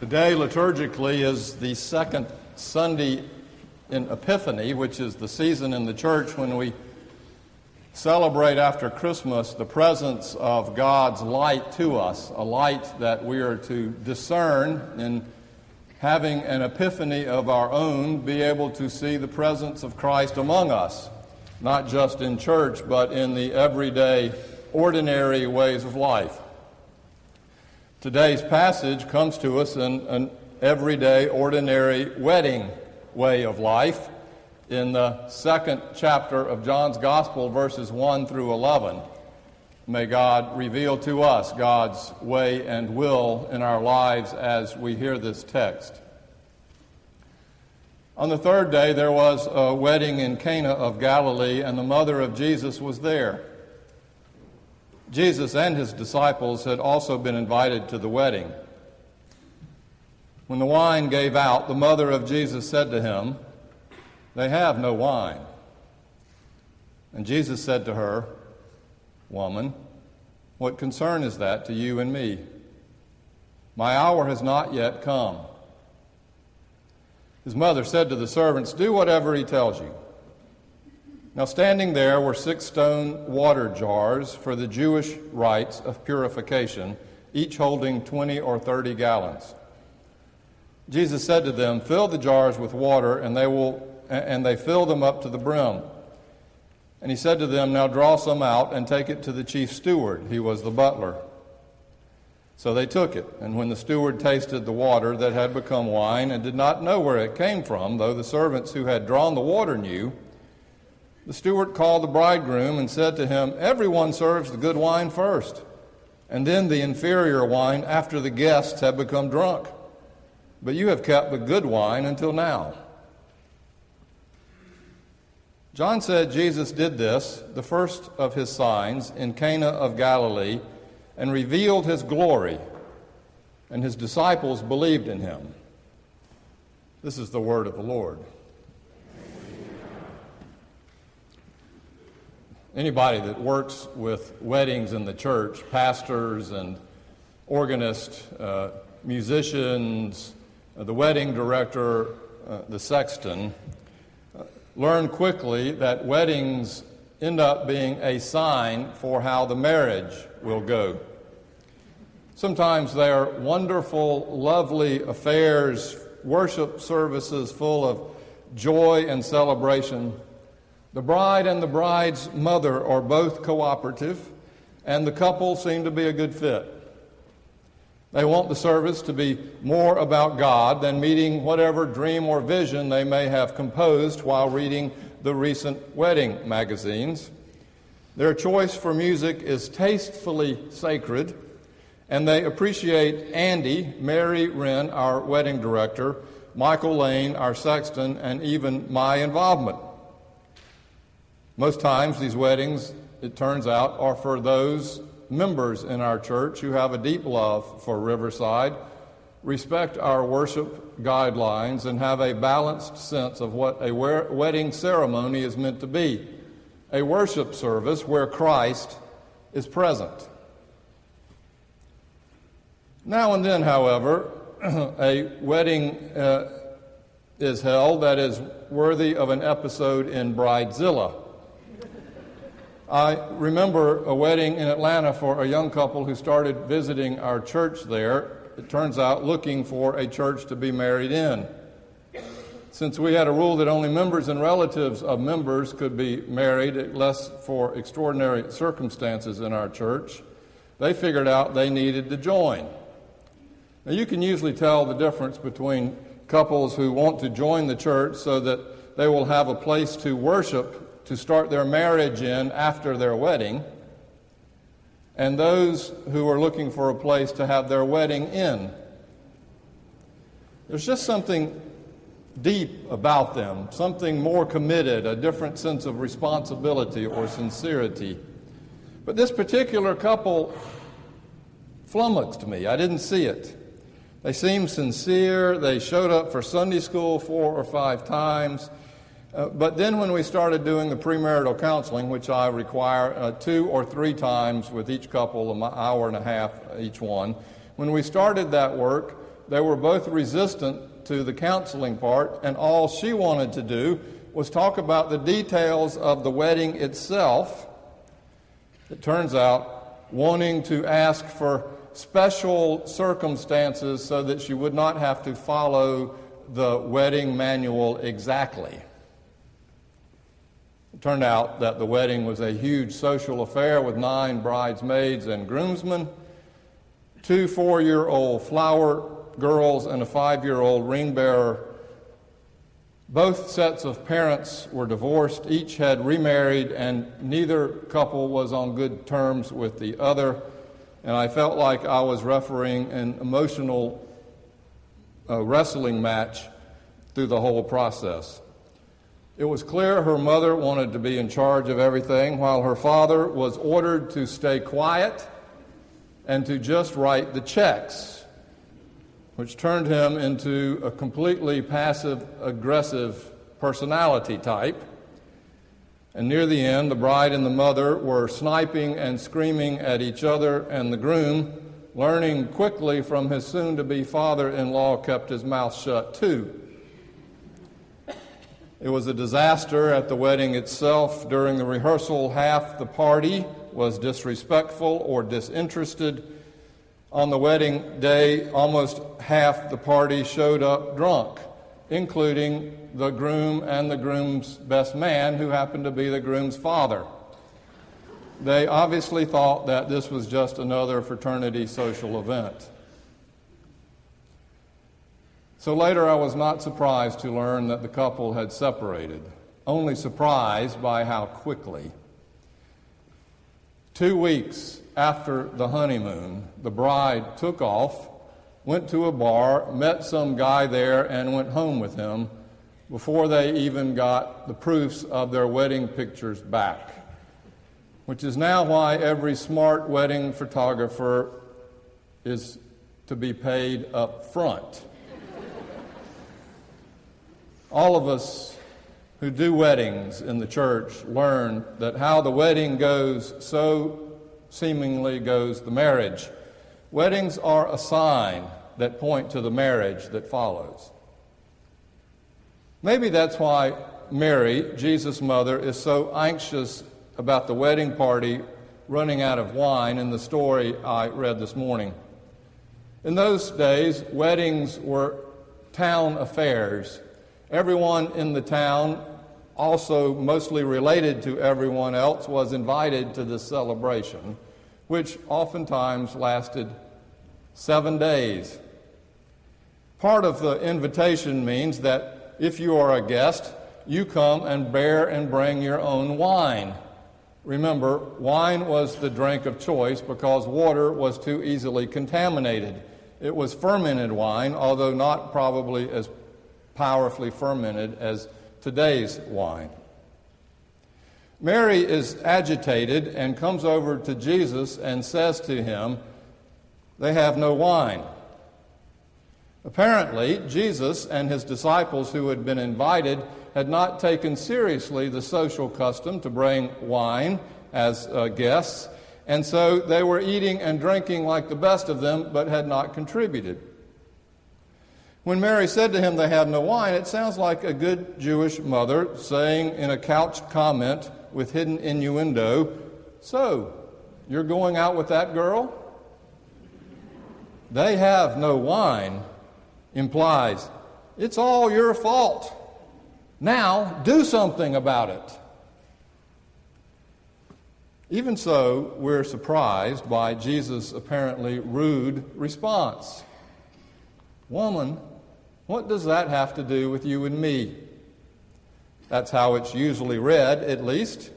Today, liturgically, is the second Sunday in Epiphany, which is the season in the church when we celebrate after Christmas the presence of God's light to us, a light that we are to discern in having an epiphany of our own, be able to see the presence of Christ among us, not just in church, but in the everyday, ordinary ways of life. Today's passage comes to us in an everyday, ordinary wedding way of life in the second chapter of John's Gospel, verses 1 through 11. May God reveal to us God's way and will in our lives as we hear this text. On the third day, there was a wedding in Cana of Galilee, and the mother of Jesus was there. Jesus and his disciples had also been invited to the wedding. When the wine gave out, the mother of Jesus said to him, "They have no wine." And Jesus said to her, "Woman, what concern is that to you and me? My hour has not yet come." His mother said to the servants, "Do whatever he tells you." Now standing there were 6 stone water jars for the Jewish rites of purification, each holding 20 or 30 gallons. Jesus said to them, "Fill the jars with water," and they filled them up to the brim. And he said to them, "Now draw some out and take it to the chief steward." He was the butler. So they took it, and when the steward tasted the water that had become wine and did not know where it came from, though the servants who had drawn the water knew, the steward called the bridegroom and said to him, "Everyone serves the good wine first, and then the inferior wine after the guests have become drunk. But you have kept the good wine until now." John said Jesus did this, the first of his signs, in Cana of Galilee, and revealed his glory, and his disciples believed in him. This is the word of the Lord. Anybody that works with weddings in the church, pastors and organists, musicians, the wedding director, the sexton, learn quickly that weddings end up being a sign for how the marriage will go. Sometimes they are wonderful, lovely affairs, worship services full of joy and celebration. The bride and the bride's mother are both cooperative, and the couple seem to be a good fit. They want the service to be more about God than meeting whatever dream or vision they may have composed while reading the recent wedding magazines. Their choice for music is tastefully sacred, and they appreciate Andy, Mary Wren, our wedding director, Michael Lane, our sexton, and even my involvement. Most times these weddings, it turns out, are for those members in our church who have a deep love for Riverside, respect our worship guidelines, and have a balanced sense of what a wedding ceremony is meant to be, a worship service where Christ is present. Now and then, however, a wedding is held that is worthy of an episode in Bridezilla. I remember a wedding in Atlanta for a young couple who started visiting our church there, it turns out looking for a church to be married in. Since we had a rule that only members and relatives of members could be married, unless for extraordinary circumstances in our church, they figured out they needed to join. Now you can usually tell the difference between couples who want to join the church so that they will have a place to worship to start their marriage in after their wedding, and those who are looking for a place to have their wedding in. There's just something deep about them, something more committed, a different sense of responsibility or sincerity. But this particular couple flummoxed me. I didn't see it. They seemed sincere. They showed up for Sunday school 4 or 5 times. But then when we started doing the premarital counseling, which I require 2 or 3 times with each couple, an hour and a half each one, when we started that work, They were both resistant to the counseling part, and all she wanted to do was talk about the details of the wedding itself. It turns out, wanting to ask for special circumstances so that she would not have to follow the wedding manual exactly. It turned out that the wedding was a huge social affair with 9 bridesmaids and groomsmen, 2 four-year-old flower girls and a 5-year-old ring bearer. Both sets of parents were divorced, each had remarried, and neither couple was on good terms with the other. And I felt like I was refereeing an emotional wrestling match through the whole process. It was clear her mother wanted to be in charge of everything, while her father was ordered to stay quiet and to just write the checks, which turned him into a completely passive-aggressive personality type. And near the end, the bride and the mother were sniping and screaming at each other, and the groom, learning quickly from his soon-to-be father-in-law, kept his mouth shut too. It was a disaster at the wedding itself. During the rehearsal, half the party was disrespectful or disinterested. On the wedding day, almost half the party showed up drunk, including the groom and the groom's best man, who happened to be the groom's father. They obviously thought that this was just another fraternity social event. So later I was not surprised to learn that the couple had separated, only surprised by how quickly. 2 weeks after the honeymoon, the bride took off, went to a bar, met some guy there, and went home with him, before they even got the proofs of their wedding pictures back, which is now why every smart wedding photographer is to be paid up front. All of us who do weddings in the church learn that how the wedding goes, so seemingly goes the marriage. Weddings are a sign that point to the marriage that follows. Maybe that's why Mary, Jesus' mother, is so anxious about the wedding party running out of wine in the story I read this morning. In those days, weddings were town affairs. Everyone in the town, also mostly related to everyone else, was invited to this celebration, which oftentimes lasted 7 days. Part of the invitation means that if you are a guest, you come and bear and bring your own wine. Remember, wine was the drink of choice because water was too easily contaminated. It was fermented wine, although not probably as powerfully fermented as today's wine. Mary is agitated and comes over to Jesus and says to him, "They have no wine." Apparently, Jesus and his disciples who had been invited had not taken seriously the social custom to bring wine as guests, and so they were eating and drinking like the best of them, but had not contributed. When Mary said to him, "They have no wine," it sounds like a good Jewish mother saying in a couch comment with hidden innuendo, "So, you're going out with that girl?" "They have no wine" implies, it's all your fault. Now, do something about it. Even so, we're surprised by Jesus' apparently rude response. "Woman, what does that have to do with you and me?" That's how it's usually read, at least.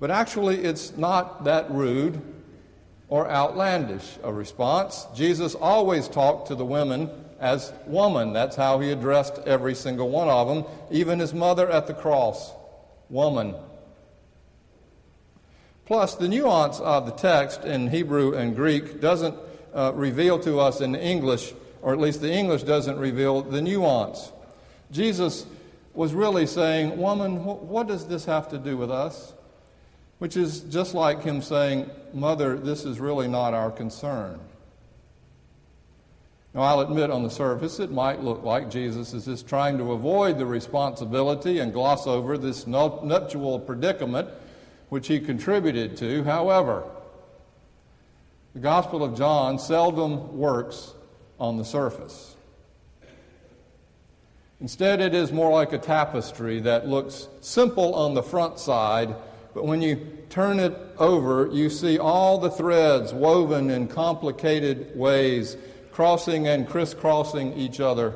But actually, it's not that rude or outlandish a response. Jesus always talked to the women as woman. That's how he addressed every single one of them, even his mother at the cross, woman. Plus, the nuance of the text in Hebrew and Greek doesn't reveal to us in English, or at least the English doesn't reveal the nuance. Jesus was really saying, "Woman, what does this have to do with us?" Which is just like him saying, "Mother, this is really not our concern." Now, I'll admit on the surface it might look like Jesus is just trying to avoid the responsibility and gloss over this nuptial predicament which he contributed to. However, the Gospel of John seldom works on the surface. Instead, it is more like a tapestry that looks simple on the front side, but when you turn it over, you see all the threads woven in complicated ways, crossing and crisscrossing each other.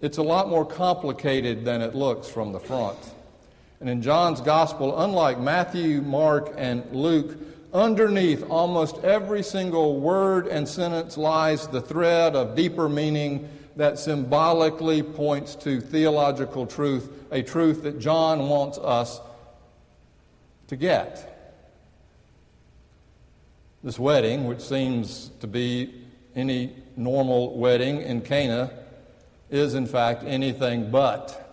It's a lot more complicated than it looks from the front. And in John's Gospel, unlike Matthew, Mark, and Luke, underneath almost every single word and sentence lies the thread of deeper meaning that symbolically points to theological truth, a truth that John wants us to get. This wedding, which seems to be any normal wedding in Cana, is in fact anything but.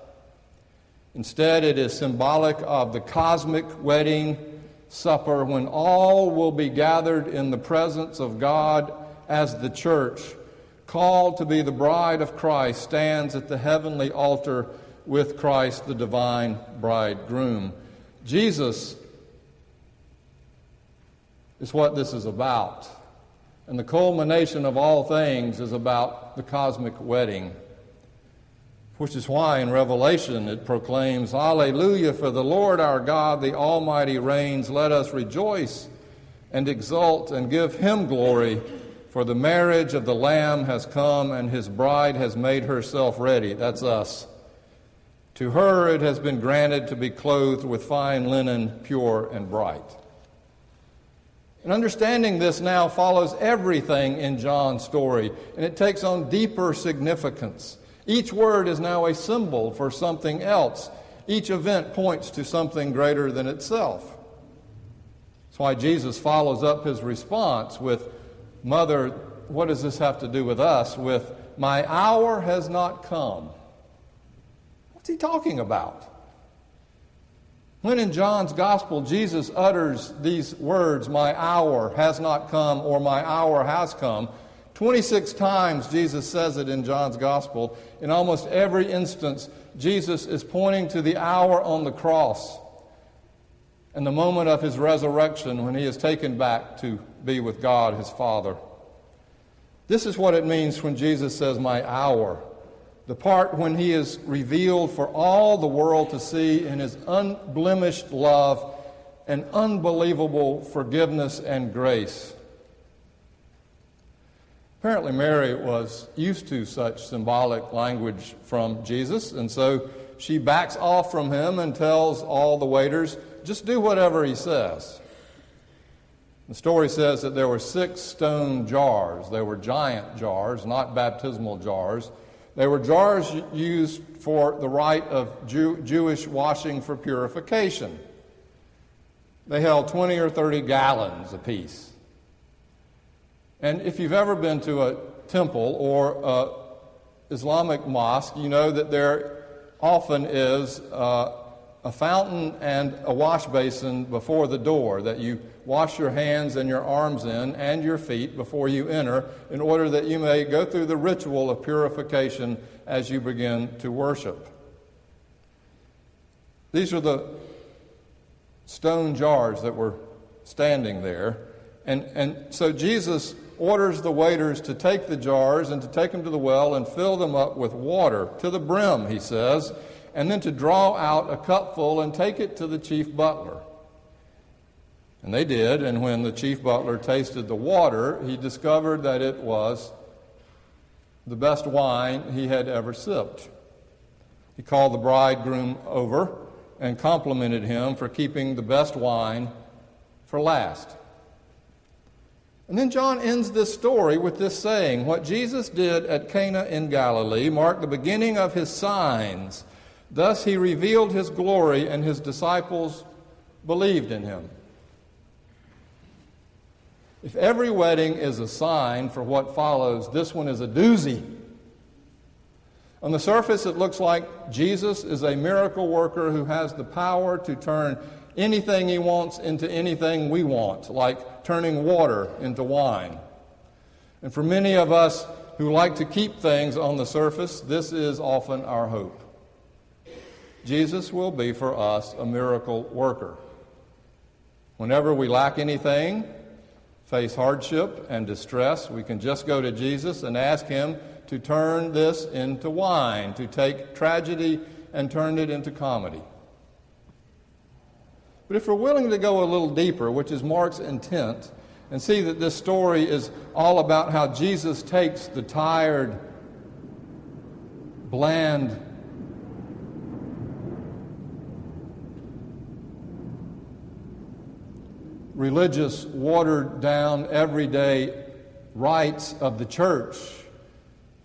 Instead, it is symbolic of the cosmic wedding supper when all will be gathered in the presence of God as the church, called to be the bride of Christ, stands at the heavenly altar with Christ, the divine bridegroom. Jesus is what this is about. And the culmination of all things is about the cosmic wedding, which is why in Revelation it proclaims, "Alleluia, for the Lord our God, the Almighty reigns. Let us rejoice and exult and give him glory, for the marriage of the Lamb has come and his bride has made herself ready." That's us. "To her it has been granted to be clothed with fine linen, pure and bright." And understanding this now follows everything in John's story, and it takes on deeper significance. Each word is now a symbol for something else. Each event points to something greater than itself. That's why Jesus follows up his response with, "Mother, what does this have to do with us?" with, "My hour has not come." What's he talking about? When in John's Gospel Jesus utters these words, "My hour has not come," or "My hour has come," 26 times Jesus says it in John's Gospel. In almost every instance, Jesus is pointing to the hour on the cross and the moment of his resurrection when he is taken back to be with God his Father. This is what it means when Jesus says, "My hour." The part when he is revealed for all the world to see in his unblemished love and unbelievable forgiveness and grace. Apparently Mary was used to such symbolic language from Jesus, and so she backs off from him and tells all the waiters, "Just do whatever he says." The story says that there were 6 stone jars. They were giant jars, not baptismal jars. They were jars used for the rite of Jewish washing for purification. They held 20 or 30 gallons apiece. And if you've ever been to a temple or an Islamic mosque, you know that there often is a fountain and a wash basin before the door that you wash your hands and your arms in and your feet before you enter, in order that you may go through the ritual of purification as you begin to worship. These are the stone jars that were standing there. And so Jesus orders the waiters to take the jars and to take them to the well and fill them up with water to the brim, he says, and then to draw out a cupful and take it to the chief butler. And they did, and when the chief butler tasted the water, he discovered that it was the best wine he had ever sipped. He called the bridegroom over and complimented him for keeping the best wine for last. And then John ends this story with this saying, "What Jesus did at Cana in Galilee marked the beginning of his signs. Thus he revealed his glory, and his disciples believed in him." If every wedding is a sign for what follows, this one is a doozy. On the surface, it looks like Jesus is a miracle worker who has the power to turn anything he wants into anything we want, like turning water into wine. And for many of us who like to keep things on the surface, this is often our hope. Jesus will be for us a miracle worker. Whenever we lack anything, face hardship and distress, we can just go to Jesus and ask him to turn this into wine, to take tragedy and turn it into comedy. But if we're willing to go a little deeper, which is Mark's intent, and see that this story is all about how Jesus takes the tired, bland, religious, watered-down, everyday rites of the church,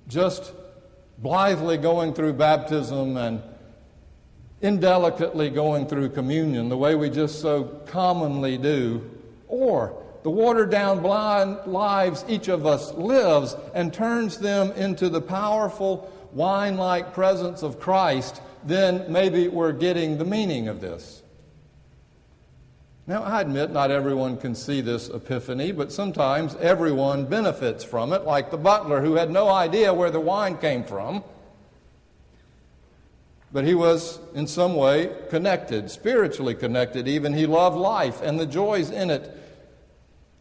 just blithely going through baptism and indelicately going through communion the way we just so commonly do, or the watered-down blind lives each of us lives, and turns them into the powerful wine-like presence of Christ, then maybe we're getting the meaning of this. Now, I admit not everyone can see this epiphany, but sometimes everyone benefits from it, like the butler who had no idea where the wine came from. But he was, in some way, connected, spiritually connected even. He loved life and the joys in it.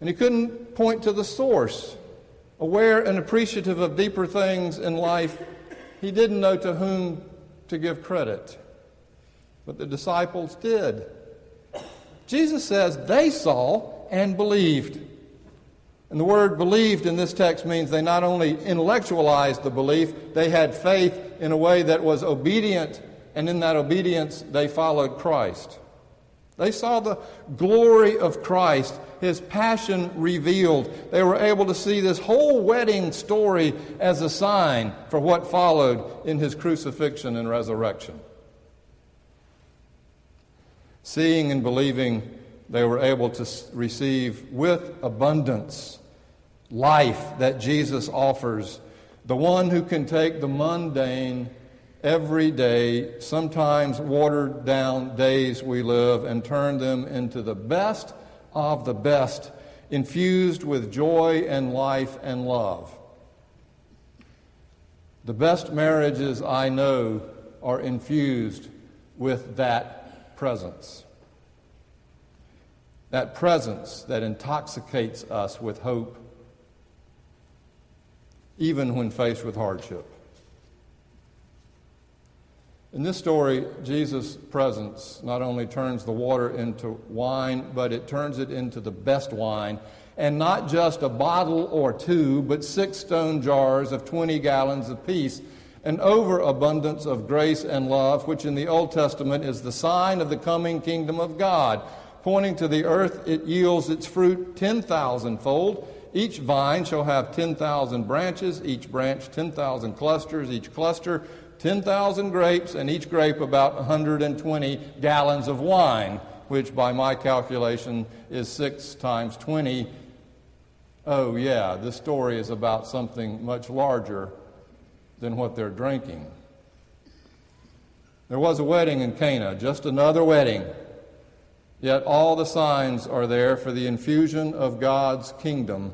And he couldn't point to the source. Aware and appreciative of deeper things in life, he didn't know to whom to give credit. But the disciples did. Jesus says they saw and believed. And the word believed in this text means they not only intellectualized the belief, they had faith in a way that was obedient, and in that obedience they followed Christ. They saw the glory of Christ, his passion revealed. They were able to see this whole wedding story as a sign for what followed in his crucifixion and resurrection. Seeing and believing, they were able to receive with abundance life that Jesus offers, the one who can take the mundane, everyday, sometimes watered-down days we live and turn them into the best of the best, infused with joy and life and love. The best marriages I know are infused with that presence. That presence that intoxicates us with hope, even when faced with hardship. In this story, Jesus' presence not only turns the water into wine, but it turns it into the best wine, and not just a bottle or two, but 6 stone jars of 20 gallons apiece, an overabundance of grace and love, which in the Old Testament is the sign of the coming kingdom of God. Pointing to the earth, it yields its fruit 10,000-fold. Each vine shall have 10,000 branches, each branch 10,000 clusters, each cluster 10,000 grapes, and each grape about 120 gallons of wine, which by my calculation is 6 times 20. Oh yeah, this story is about something much larger than what they're drinking. There was a wedding in Cana, just another wedding. Yet all the signs are there for the infusion of God's kingdom.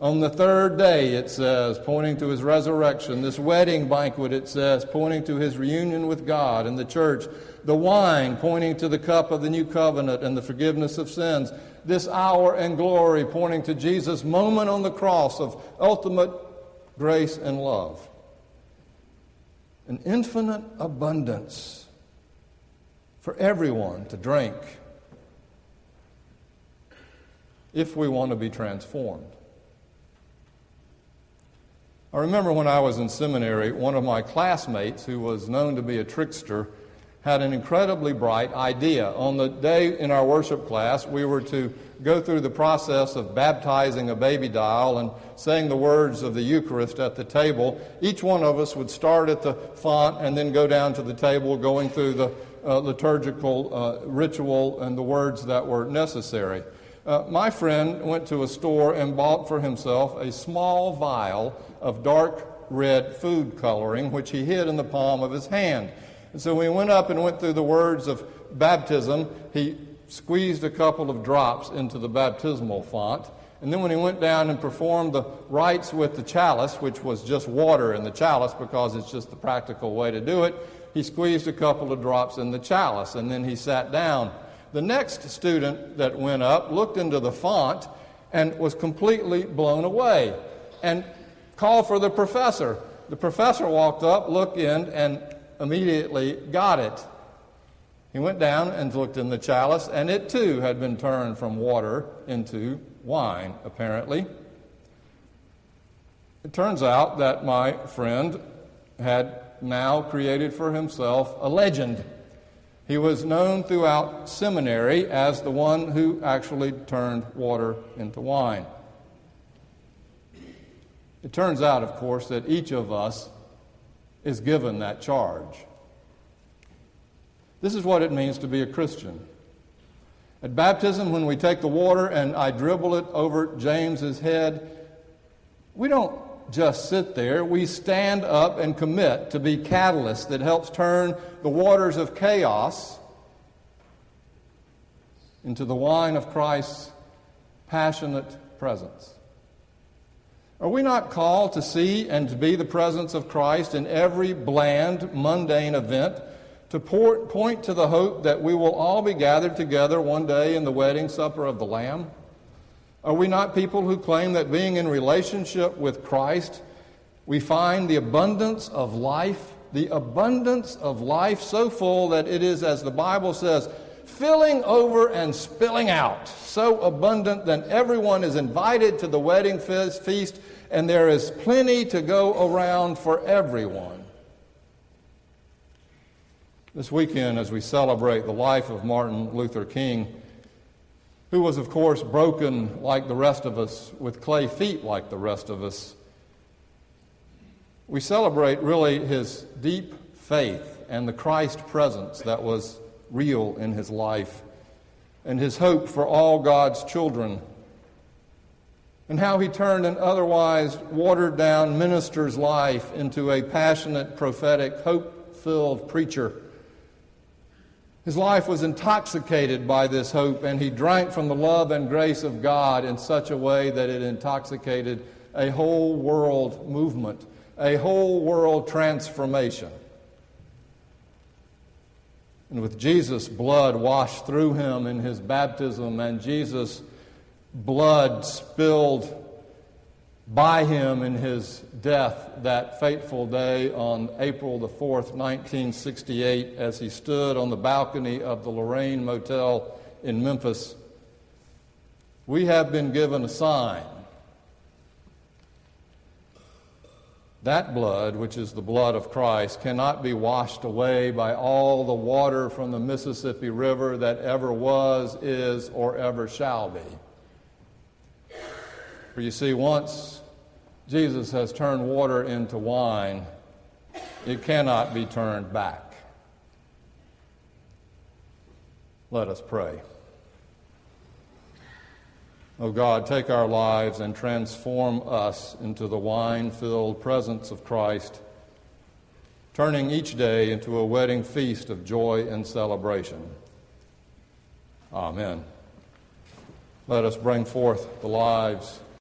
On the third day, it says, pointing to his resurrection, this wedding banquet, it says, pointing to his reunion with God and the church, the wine pointing to the cup of the new covenant and the forgiveness of sins, this hour and glory pointing to Jesus' moment on the cross of ultimate grace and love. An infinite abundance for everyone to drink if we want to be transformed. I remember when I was in seminary, one of my classmates, who was known to be a trickster, had an incredibly bright idea. On the day in our worship class, we were to go through the process of baptizing a baby doll and saying the words of the Eucharist at the table. Each one of us would start at the font and then go down to the table, going through the liturgical ritual and the words that were necessary. My friend went to a store and bought for himself a small vial of dark red food coloring, which he hid in the palm of his hand. And so when he went up and went through the words of baptism, he squeezed a couple of drops into the baptismal font, And then when he went down and performed the rites with the chalice, which was just water in the chalice because it's just the practical way to do it, he squeezed a couple of drops in the chalice, and then he sat down. The next student that went up looked into the font and was completely blown away and called for the professor. The professor walked up, looked in, and immediately got it. He went down and looked in the chalice, and it too had been turned from water into wine, apparently. It turns out that my friend had now created for himself a legend. He was known throughout seminary as the one who actually turned water into wine. It turns out, of course, that each of us is given that charge. This is what it means to be a Christian. At baptism, when we take the water and I dribble it over James's head, we don't just sit there. We stand up and commit to be catalysts that helps turn the waters of chaos into the wine of Christ's passionate presence. Are we not called to see and to be the presence of Christ in every bland, mundane event, to point to the hope that we will all be gathered together one day in the wedding supper of the Lamb? Are we not people who claim that being in relationship with Christ, we find the abundance of life, so full that it is, as the Bible says, filling over and spilling out, so abundant that everyone is invited to the wedding feast, and there is plenty to go around for everyone? This weekend, as we celebrate the life of Martin Luther King, who was, of course, broken like the rest of us, with clay feet like the rest of us, we celebrate really his deep faith and the Christ presence that was real in his life, and his hope for all God's children, and how he turned an otherwise watered-down minister's life into a passionate, prophetic, hope-filled preacher. His life was intoxicated by this hope, and he drank from the love and grace of God in such a way that it intoxicated a whole world movement, a whole world transformation. And with Jesus' blood washed through him in his baptism, and Jesus' blood spilled by him in his death that fateful day on April the 4th, 1968, as he stood on the balcony of the Lorraine Motel in Memphis, we have been given a sign. That blood, which is the blood of Christ, cannot be washed away by all the water from the Mississippi River that ever was, is, or ever shall be. For you see, once Jesus has turned water into wine, it cannot be turned back. Let us pray. Oh God, take our lives and transform us into the wine-filled presence of Christ, turning each day into a wedding feast of joy and celebration. Amen. Let us bring forth the lives